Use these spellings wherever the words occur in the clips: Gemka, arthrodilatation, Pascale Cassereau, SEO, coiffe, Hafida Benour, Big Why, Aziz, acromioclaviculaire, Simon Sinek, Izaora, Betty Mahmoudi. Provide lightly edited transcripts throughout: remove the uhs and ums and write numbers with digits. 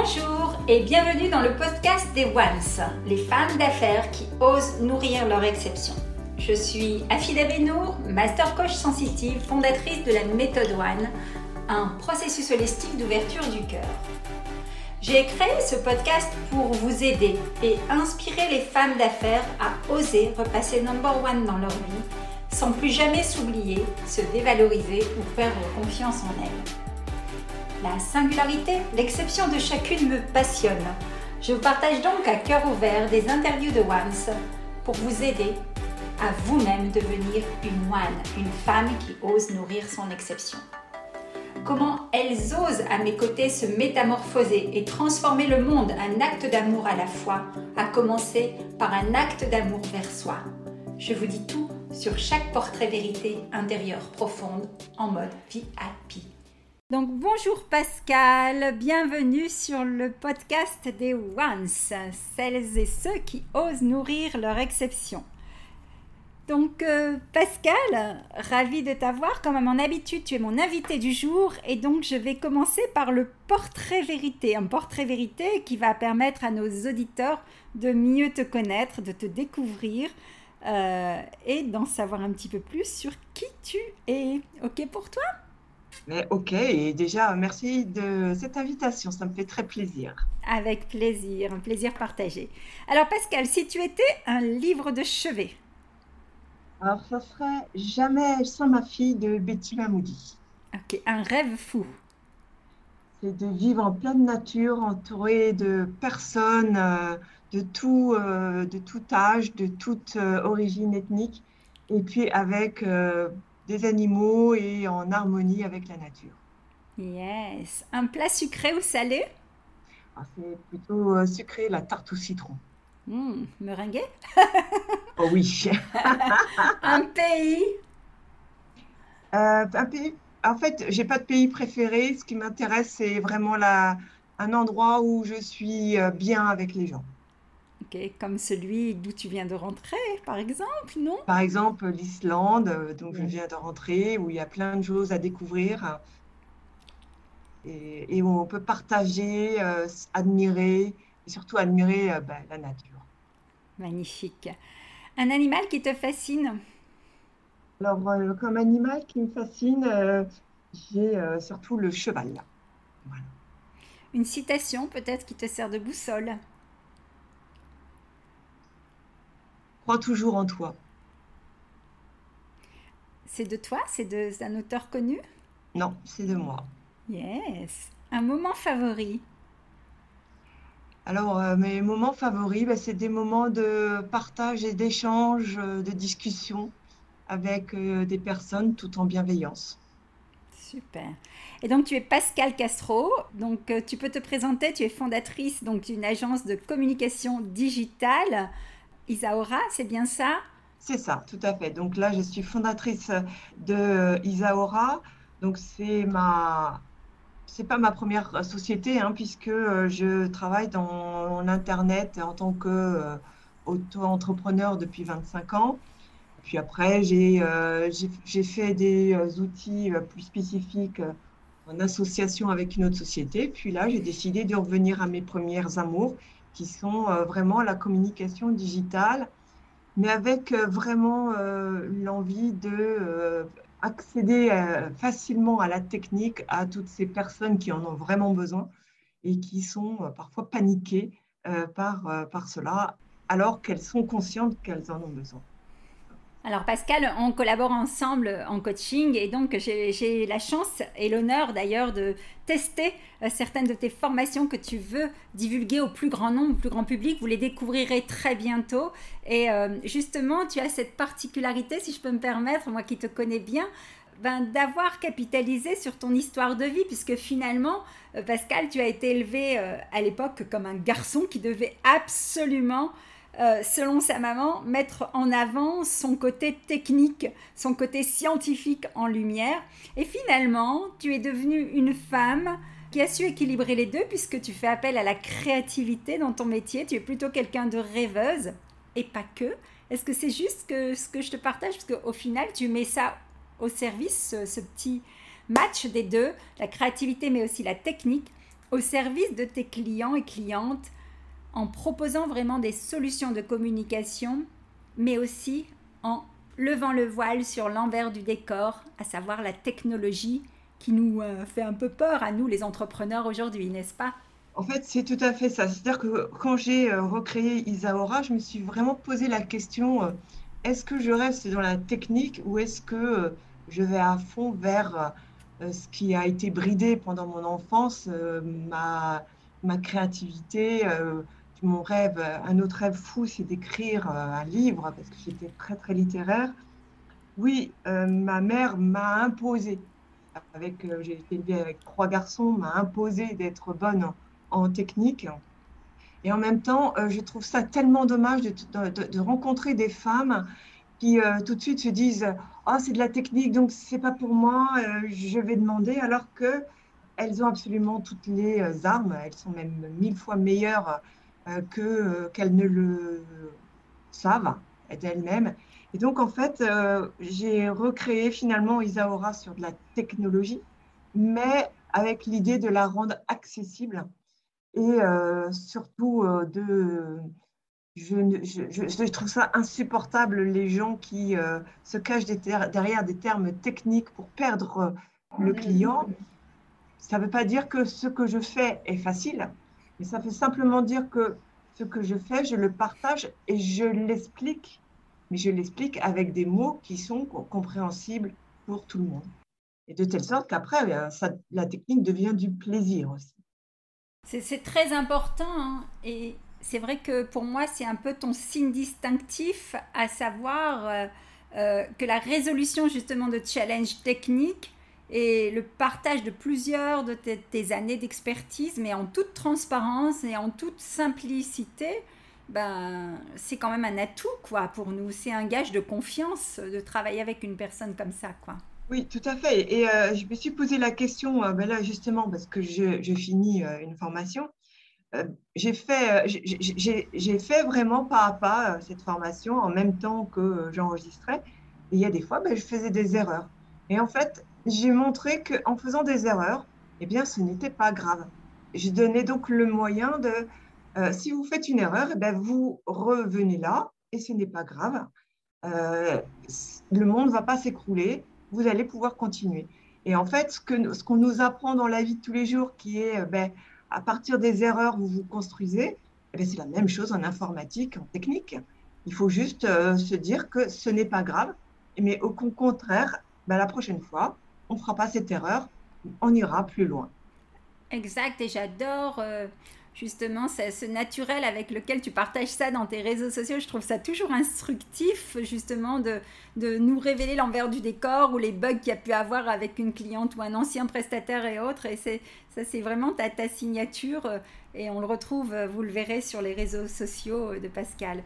Bonjour et bienvenue dans le podcast des Ones, les femmes d'affaires qui osent nourrir leur exception. Je suis Hafida Benour, master coach sensitive, fondatrice de la méthode One, un processus holistique d'ouverture du cœur. J'ai créé ce podcast pour vous aider et inspirer les femmes d'affaires à oser repasser number one dans leur vie, sans plus jamais s'oublier, se dévaloriser ou perdre confiance en elles. La singularité, l'exception de chacune me passionne. Je vous partage donc à cœur ouvert des interviews de Ones pour vous aider à vous-même devenir une One, une femme qui ose nourrir son exception. Comment elles osent à mes côtés se métamorphoser et transformer le monde, un acte d'amour à la fois, à commencer par un acte d'amour vers soi. Je vous dis tout sur chaque portrait vérité intérieure profonde en mode VIP. Donc bonjour Pascale, bienvenue sur le podcast des Ones, celles et ceux qui osent nourrir leur exception. Donc Pascale, ravie de t'avoir, comme à mon habitude, tu es mon invitée du jour et donc je vais commencer par le portrait vérité, un portrait vérité qui va permettre à nos auditeurs de mieux te connaître, de te découvrir et d'en savoir un petit peu plus sur qui tu es. Ok pour toi ? Mais ok, et déjà merci de cette invitation, ça me fait très plaisir. Avec plaisir, un plaisir partagé. Alors Pascale, si tu étais un livre de chevet? Alors ça serait « Jamais sans ma fille » de Betty Mahmoudi. Ok, un rêve fou? C'est de vivre en pleine nature, entourée de personnes de tout âge, de toute origine ethnique, et puis avec... des animaux et en harmonie avec la nature. Yes. Un plat sucré ou salé? Ah, c'est plutôt sucré, la tarte au citron. Meringuée? Oh oui. Un pays? En fait, j'ai pas de pays préféré. Ce qui m'intéresse, c'est vraiment un endroit où je suis bien avec les gens. Okay, comme celui d'où tu viens de rentrer, par exemple, non? Par exemple, l'Islande, donc je viens de rentrer, où il y a plein de choses à découvrir et où on peut partager, admirer, et surtout admirer la nature. Magnifique. Un animal qui te fascine? Alors, comme animal qui me fascine, j'ai surtout le cheval. Voilà. Une citation, peut-être, qui te sert de boussole? « Crois toujours en toi ». C'est de toi? C'est d'un auteur connu? Non, c'est de moi. Yes. Un moment favori? Alors, mes moments favoris, c'est des moments de partage et d'échange, de discussion avec des personnes tout en bienveillance. Super. Et donc, tu es Pascale Cassereau. Donc, tu peux te présenter. Tu es fondatrice donc, d'une agence de communication digitale Izaora, c'est bien ça? C'est ça, tout à fait. Donc là, je suis fondatrice de Izaora. Donc c'est pas ma première société, puisque je travaille dans l'Internet en tant qu'auto-entrepreneur depuis 25 ans. Puis après, j'ai fait des outils plus spécifiques en association avec une autre société. Puis là, j'ai décidé de revenir à mes premières amours, qui sont vraiment la communication digitale, mais avec vraiment l'envie d'accéder facilement à la technique, à toutes ces personnes qui en ont vraiment besoin et qui sont parfois paniquées par cela, alors qu'elles sont conscientes qu'elles en ont besoin. Alors Pascale, on collabore ensemble en coaching et donc j'ai la chance et l'honneur d'ailleurs de tester certaines de tes formations que tu veux divulguer au plus grand nombre, au plus grand public. Vous les découvrirez très bientôt et justement tu as cette particularité, si je peux me permettre, moi qui te connais bien, d'avoir capitalisé sur ton histoire de vie, puisque finalement, Pascale, tu as été élevée à l'époque comme un garçon qui devait absolument... selon sa maman, mettre en avant son côté technique, son côté scientifique en lumière. Et finalement, tu es devenue une femme qui a su équilibrer les deux puisque tu fais appel à la créativité dans ton métier. Tu es plutôt quelqu'un de rêveuse et pas que. Est-ce que c'est juste ce que je te partage? Parce qu'au final, tu mets ça au service, ce petit match des deux, la créativité mais aussi la technique. au service de tes clients et clientes en proposant vraiment des solutions de communication, mais aussi en levant le voile sur l'envers du décor, à savoir la technologie qui nous fait un peu peur à nous les entrepreneurs aujourd'hui, n'est-ce pas ? En fait, c'est tout à fait ça. C'est-à-dire que quand j'ai recréé Izaora, je me suis vraiment posé la question, est-ce que je reste dans la technique ou est-ce que je vais à fond vers ce qui a été bridé pendant mon enfance, ma créativité, mon rêve. Un autre rêve fou, c'est d'écrire un livre, parce que j'étais très, très littéraire. Oui, ma mère m'a imposé, j'ai été élevée avec 3 garçons, m'a imposé d'être bonne en technique. Et en même temps, je trouve ça tellement dommage de rencontrer des femmes qui tout de suite se disent « Ah, c'est de la technique, donc c'est pas pour moi, je vais demander », alors qu'elles ont absolument toutes les armes, elles sont même 1000 fois meilleures qu'elles ne le savent d'elles-mêmes. Et donc, en fait, j'ai recréé finalement Izaora sur de la technologie, mais avec l'idée de la rendre accessible et surtout Je trouve ça insupportable, les gens qui se cachent derrière des termes techniques pour perdre le client. Ça ne veut pas dire que ce que je fais est facile, mais ça veut simplement dire que ce que je fais, je le partage et je l'explique. Mais je l'explique avec des mots qui sont compréhensibles pour tout le monde. Et de telle sorte qu'après, la technique devient du plaisir aussi. C'est très important, hein, et... C'est vrai que pour moi, c'est un peu ton signe distinctif, à savoir que la résolution justement de challenges techniques et le partage de plusieurs de tes années d'expertise, mais en toute transparence et en toute simplicité, ben, c'est quand même un atout quoi, pour nous. C'est un gage de confiance de travailler avec une personne comme ça, quoi. Oui, tout à fait. Et je me suis posé la question, là justement, parce que je finis une formation. J'ai fait vraiment pas à pas cette formation en même temps que j'enregistrais. Et il y a des fois, je faisais des erreurs. Et en fait, j'ai montré qu'en faisant des erreurs, eh bien, ce n'était pas grave. Je donnais donc le moyen de, si vous faites une erreur, vous revenez là et ce n'est pas grave. Le monde ne va pas s'écrouler, vous allez pouvoir continuer. Et en fait, ce qu'on nous apprend dans la vie de tous les jours qui est... à partir des erreurs, vous construisez, c'est la même chose en informatique, en technique. Il faut juste se dire que ce n'est pas grave, mais au contraire, la prochaine fois, on ne fera pas cette erreur, on ira plus loin. Exact, et j'adore justement ce naturel avec lequel tu partages ça dans tes réseaux sociaux. Je trouve ça toujours instructif justement de nous révéler l'envers du décor ou les bugs qu'il y a pu avoir avec une cliente ou un ancien prestataire et autres. Et c'est vraiment ta signature et on le retrouve, vous le verrez, sur les réseaux sociaux de Pascale.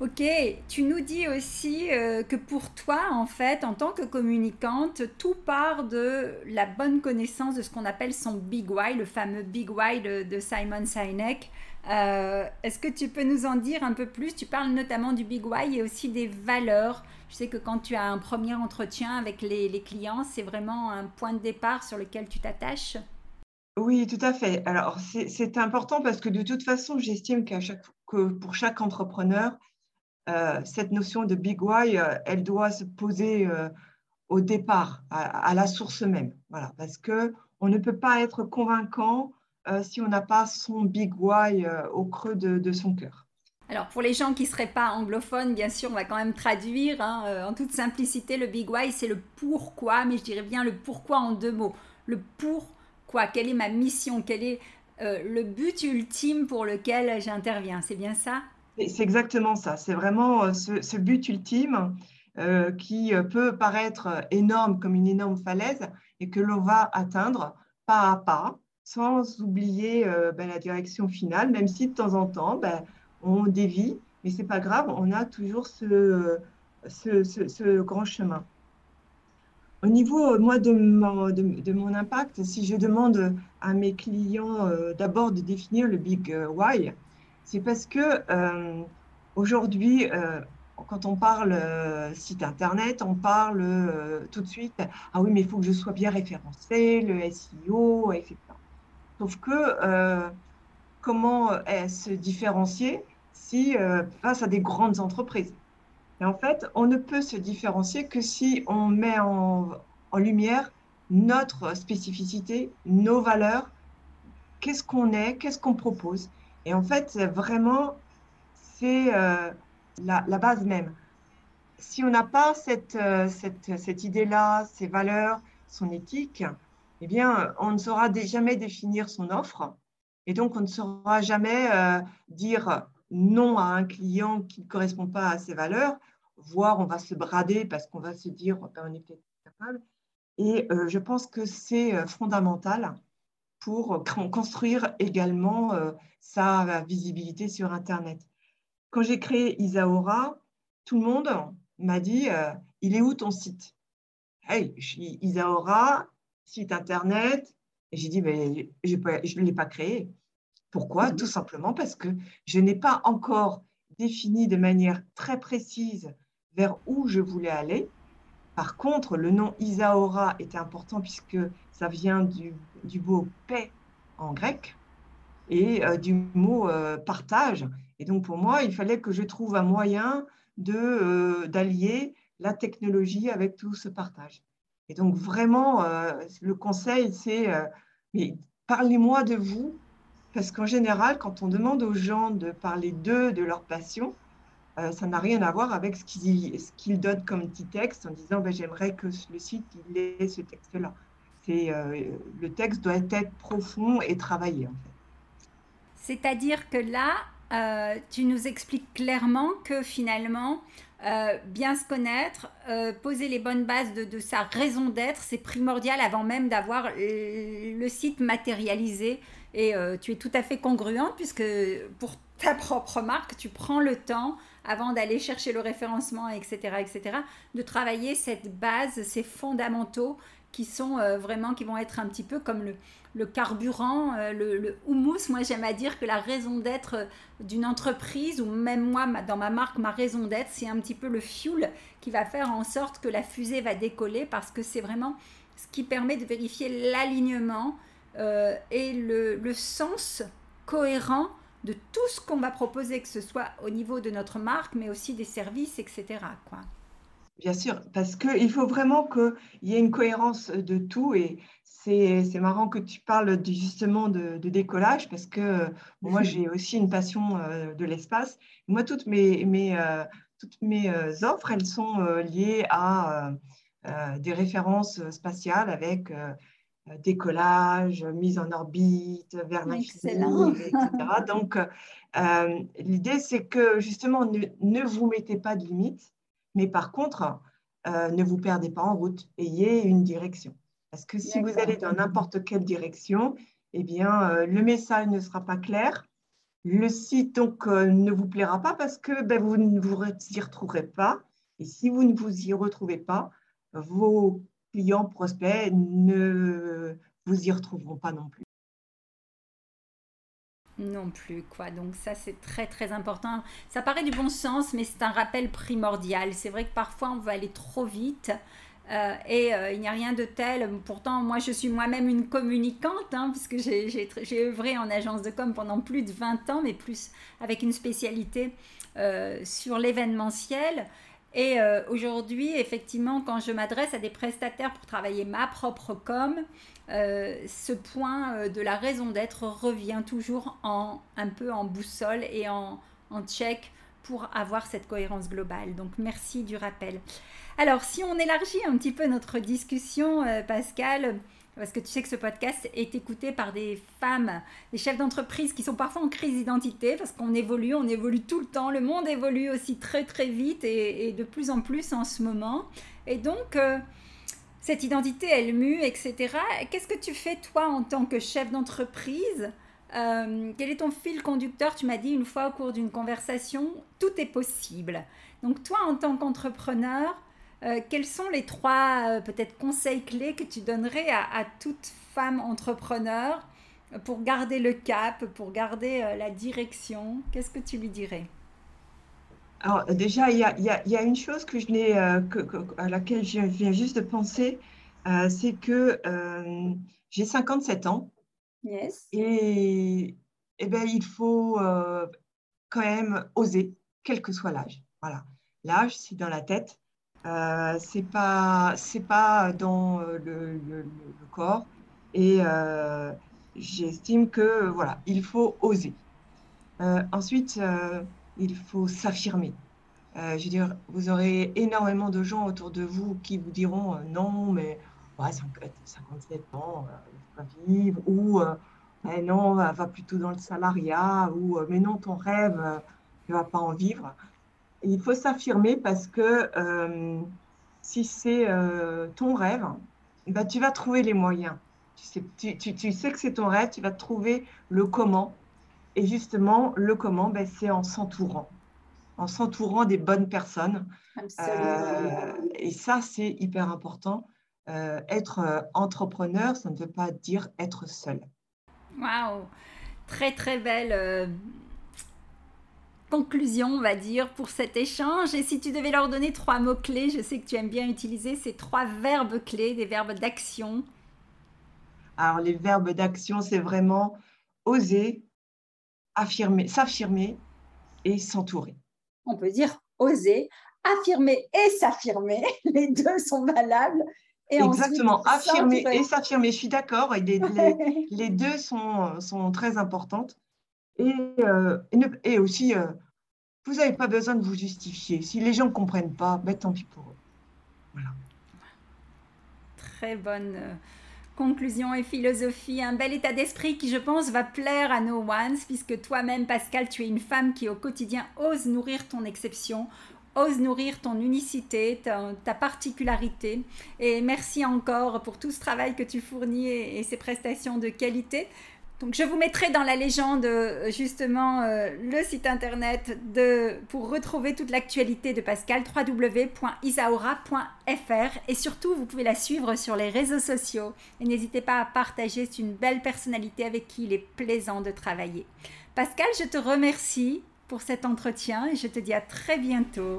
Ok, tu nous dis aussi que pour toi, en fait, en tant que communicante, tout part de la bonne connaissance de ce qu'on appelle son Big Why, le fameux Big Why de Simon Sinek. Est-ce que tu peux nous en dire un peu plus ? Tu parles notamment du Big Why et aussi des valeurs. Je sais que quand tu as un premier entretien avec les clients, c'est vraiment un point de départ sur lequel tu t'attaches. Oui, tout à fait. Alors, c'est important parce que de toute façon, j'estime que pour chaque entrepreneur, cette notion de Big Why, elle doit se poser au départ, à la source même. Voilà, parce qu'on ne peut pas être convaincant si on n'a pas son Big Why au creux de son cœur. Alors, pour les gens qui ne seraient pas anglophones, bien sûr, on va quand même traduire. En toute simplicité, le Big Why, c'est le pourquoi, mais je dirais bien le pourquoi en 2 mots. Le pourquoi, quelle est ma mission, quel est le but ultime pour lequel j'interviens, c'est bien ça ? C'est exactement ça. C'est vraiment ce but ultime qui peut paraître énorme comme une énorme falaise et que l'on va atteindre pas à pas sans oublier la direction finale, même si de temps en temps, on dévie, mais ce n'est pas grave, on a toujours ce grand chemin. Au niveau, moi, de mon impact, si je demande à mes clients d'abord de définir le Big Why, c'est parce que aujourd'hui, quand on parle site internet, on parle tout de suite « Ah oui, mais il faut que je sois bien référencé, le SEO, etc. » Sauf que comment se différencier si face à des grandes entreprises? Et en fait, on ne peut se différencier que si on met en lumière notre spécificité, nos valeurs, qu'est-ce qu'on est, qu'est-ce qu'on propose. Et en fait, vraiment, c'est la base même. Si on n'a pas cette idée-là, ces valeurs, son éthique, eh bien, on ne saura jamais définir son offre. Et donc, on ne saura jamais dire non à un client qui ne correspond pas à ses valeurs, voire on va se brader parce qu'on va se dire « on est peut-être capable ». Et je pense que c'est fondamental pour construire également sa visibilité sur Internet. Quand j'ai créé Izaora, tout le monde m'a dit « il est où ton site ?»« Hey, je suis Izaora, site Internet ». Et j'ai dit « mais je ne l'ai pas créé ». Pourquoi ? Tout simplement parce que je n'ai pas encore défini de manière très précise vers où je voulais aller. Par contre, le nom Izaora était important puisque ça vient du mot « paix » en grec et du mot « partage ». Et donc, pour moi, il fallait que je trouve un moyen d'allier la technologie avec tout ce partage. Et donc, vraiment, le conseil, c'est mais parlez-moi de vous. Parce qu'en général, quand on demande aux gens de parler d'eux, de leur passion, ça n'a rien à voir avec ce qu'ils donnent comme petit texte en disant « j'aimerais que le site il ait ce texte-là ». Le texte doit être profond et travaillé. En fait. C'est-à-dire que là, tu nous expliques clairement que finalement, bien se connaître, poser les bonnes bases de sa raison d'être, c'est primordial avant même d'avoir le site matérialisé. Et tu es tout à fait congruente puisque pour ta propre marque, tu prends le temps avant d'aller chercher le référencement, etc., de travailler cette base, ces fondamentaux qui sont vraiment, qui vont être un petit peu comme le carburant, le houmous. Moi, j'aime à dire que la raison d'être d'une entreprise ou même moi, dans ma marque, ma raison d'être, c'est un petit peu le fuel qui va faire en sorte que la fusée va décoller parce que c'est vraiment ce qui permet de vérifier l'alignement et le sens cohérent de tout ce qu'on va proposer, que ce soit au niveau de notre marque, mais aussi des services, etc. quoi. Bien sûr, parce qu'il faut vraiment qu'il y ait une cohérence de tout. Et c'est marrant que tu parles justement de décollage, parce que moi, j'ai aussi une passion de l'espace. Moi, toutes mes offres, elles sont liées à des références spatiales avec... décollage, mise en orbite, vers l'infini, etc. Donc, l'idée, c'est que justement, ne vous mettez pas de limites, mais par contre, ne vous perdez pas en route, ayez une direction. Parce que si vous allez dans n'importe quelle direction, eh bien, le message ne sera pas clair, le site donc ne vous plaira pas parce que vous ne vous y retrouverez pas. Et si vous ne vous y retrouvez pas, vos clients, prospects, ne vous y retrouveront pas non plus. Non plus, quoi. Donc ça, c'est très, très important. Ça paraît du bon sens, mais c'est un rappel primordial. C'est vrai que parfois, on va aller trop vite il n'y a rien de tel. Pourtant, moi, je suis moi-même une communicante puisque j'ai œuvré en agence de com pendant plus de 20 ans, mais plus avec une spécialité sur l'événementiel. Et aujourd'hui, effectivement, quand je m'adresse à des prestataires pour travailler ma propre com, ce point de la raison d'être revient toujours un peu en boussole et en check pour avoir cette cohérence globale. Donc, merci du rappel. Alors, si on élargit un petit peu notre discussion, Pascale, parce que tu sais que ce podcast est écouté par des femmes, des chefs d'entreprise qui sont parfois en crise d'identité parce qu'on évolue, tout le temps. Le monde évolue aussi très, très vite et de plus en plus en ce moment. Et donc, cette identité, elle mue, etc. Qu'est-ce que tu fais, toi, en tant que chef d'entreprise ? Quel est ton fil conducteur ? Tu m'as dit une fois au cours d'une conversation, tout est possible. Donc, toi, en tant qu'entrepreneur, quels sont les trois peut-être conseils clés que tu donnerais à toute femme entrepreneur pour garder le cap, pour garder la direction? Qu'est-ce que tu lui dirais? Alors déjà, il y a une chose que à laquelle je viens juste de penser, c'est que j'ai 57 ans Yes. Et ben, il faut quand même oser, quel que soit l'âge. Voilà. L'âge, c'est dans la tête, c'est pas dans le corps. Et j'estime que voilà, il faut oser. Ensuite, il faut s'affirmer. Je veux dire, vous aurez énormément de gens autour de vous qui vous diront non, mais ouais, 57 ans, il faut vivre, ou mais non, va plutôt dans le salariat, ou mais non, ton rêve, tu ne vas pas en vivre. Et il faut s'affirmer parce que si c'est ton rêve, bah, tu vas trouver les moyens. Tu sais que c'est ton rêve, tu vas trouver le comment. Et justement, le comment, ben, c'est en s'entourant des bonnes personnes. Et ça, c'est hyper important. Être entrepreneur, ça ne veut pas dire être seul. Waouh, très très belle conclusion, on va dire, pour cet échange. Et si tu devais leur donner 3 mots-clés, je sais que tu aimes bien utiliser ces 3 verbes-clés, des verbes d'action. Alors, les verbes d'action, c'est vraiment oser, affirmer, s'affirmer et s'entourer. On peut dire oser, affirmer et s'affirmer. Les deux sont valables. Et exactement, ensuite, affirmer et s'affirmer. Je suis d'accord. Les deux sont très importantes. Et aussi, vous n'avez pas besoin de vous justifier. Si les gens ne comprennent pas, ben, tant pis pour eux. Voilà. Très bonne conclusion et philosophie, un bel état d'esprit qui, je pense, va plaire à nos ones, puisque toi-même, Pascale, tu es une femme qui, au quotidien, ose nourrir ton exception, ose nourrir ton unicité, ta particularité. Et merci encore pour tout ce travail que tu fournis et ces prestations de qualité. Donc, je vous mettrai dans la légende, justement, le site internet pour retrouver toute l'actualité de Pascale, www.izaora.fr. Et surtout, vous pouvez la suivre sur les réseaux sociaux. Et n'hésitez pas à partager, c'est une belle personnalité avec qui il est plaisant de travailler. Pascale, je te remercie pour cet entretien et je te dis à très bientôt.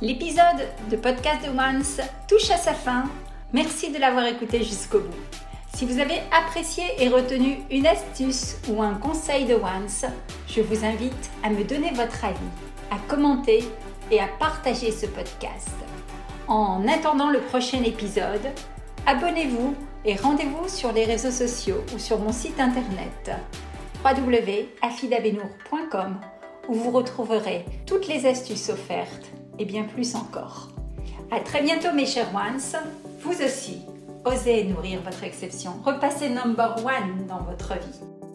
L'épisode de Podcast The Ones touche à sa fin. Merci de l'avoir écouté jusqu'au bout. Si vous avez apprécié et retenu une astuce ou un conseil de Once, je vous invite à me donner votre avis, à commenter et à partager ce podcast. En attendant le prochain épisode, abonnez-vous et rendez-vous sur les réseaux sociaux ou sur mon site internet www.hafidabenour.com où vous retrouverez toutes les astuces offertes et bien plus encore. À très bientôt mes chers Once, vous aussi. Osez nourrir votre exception. Repassez number 1 dans votre vie.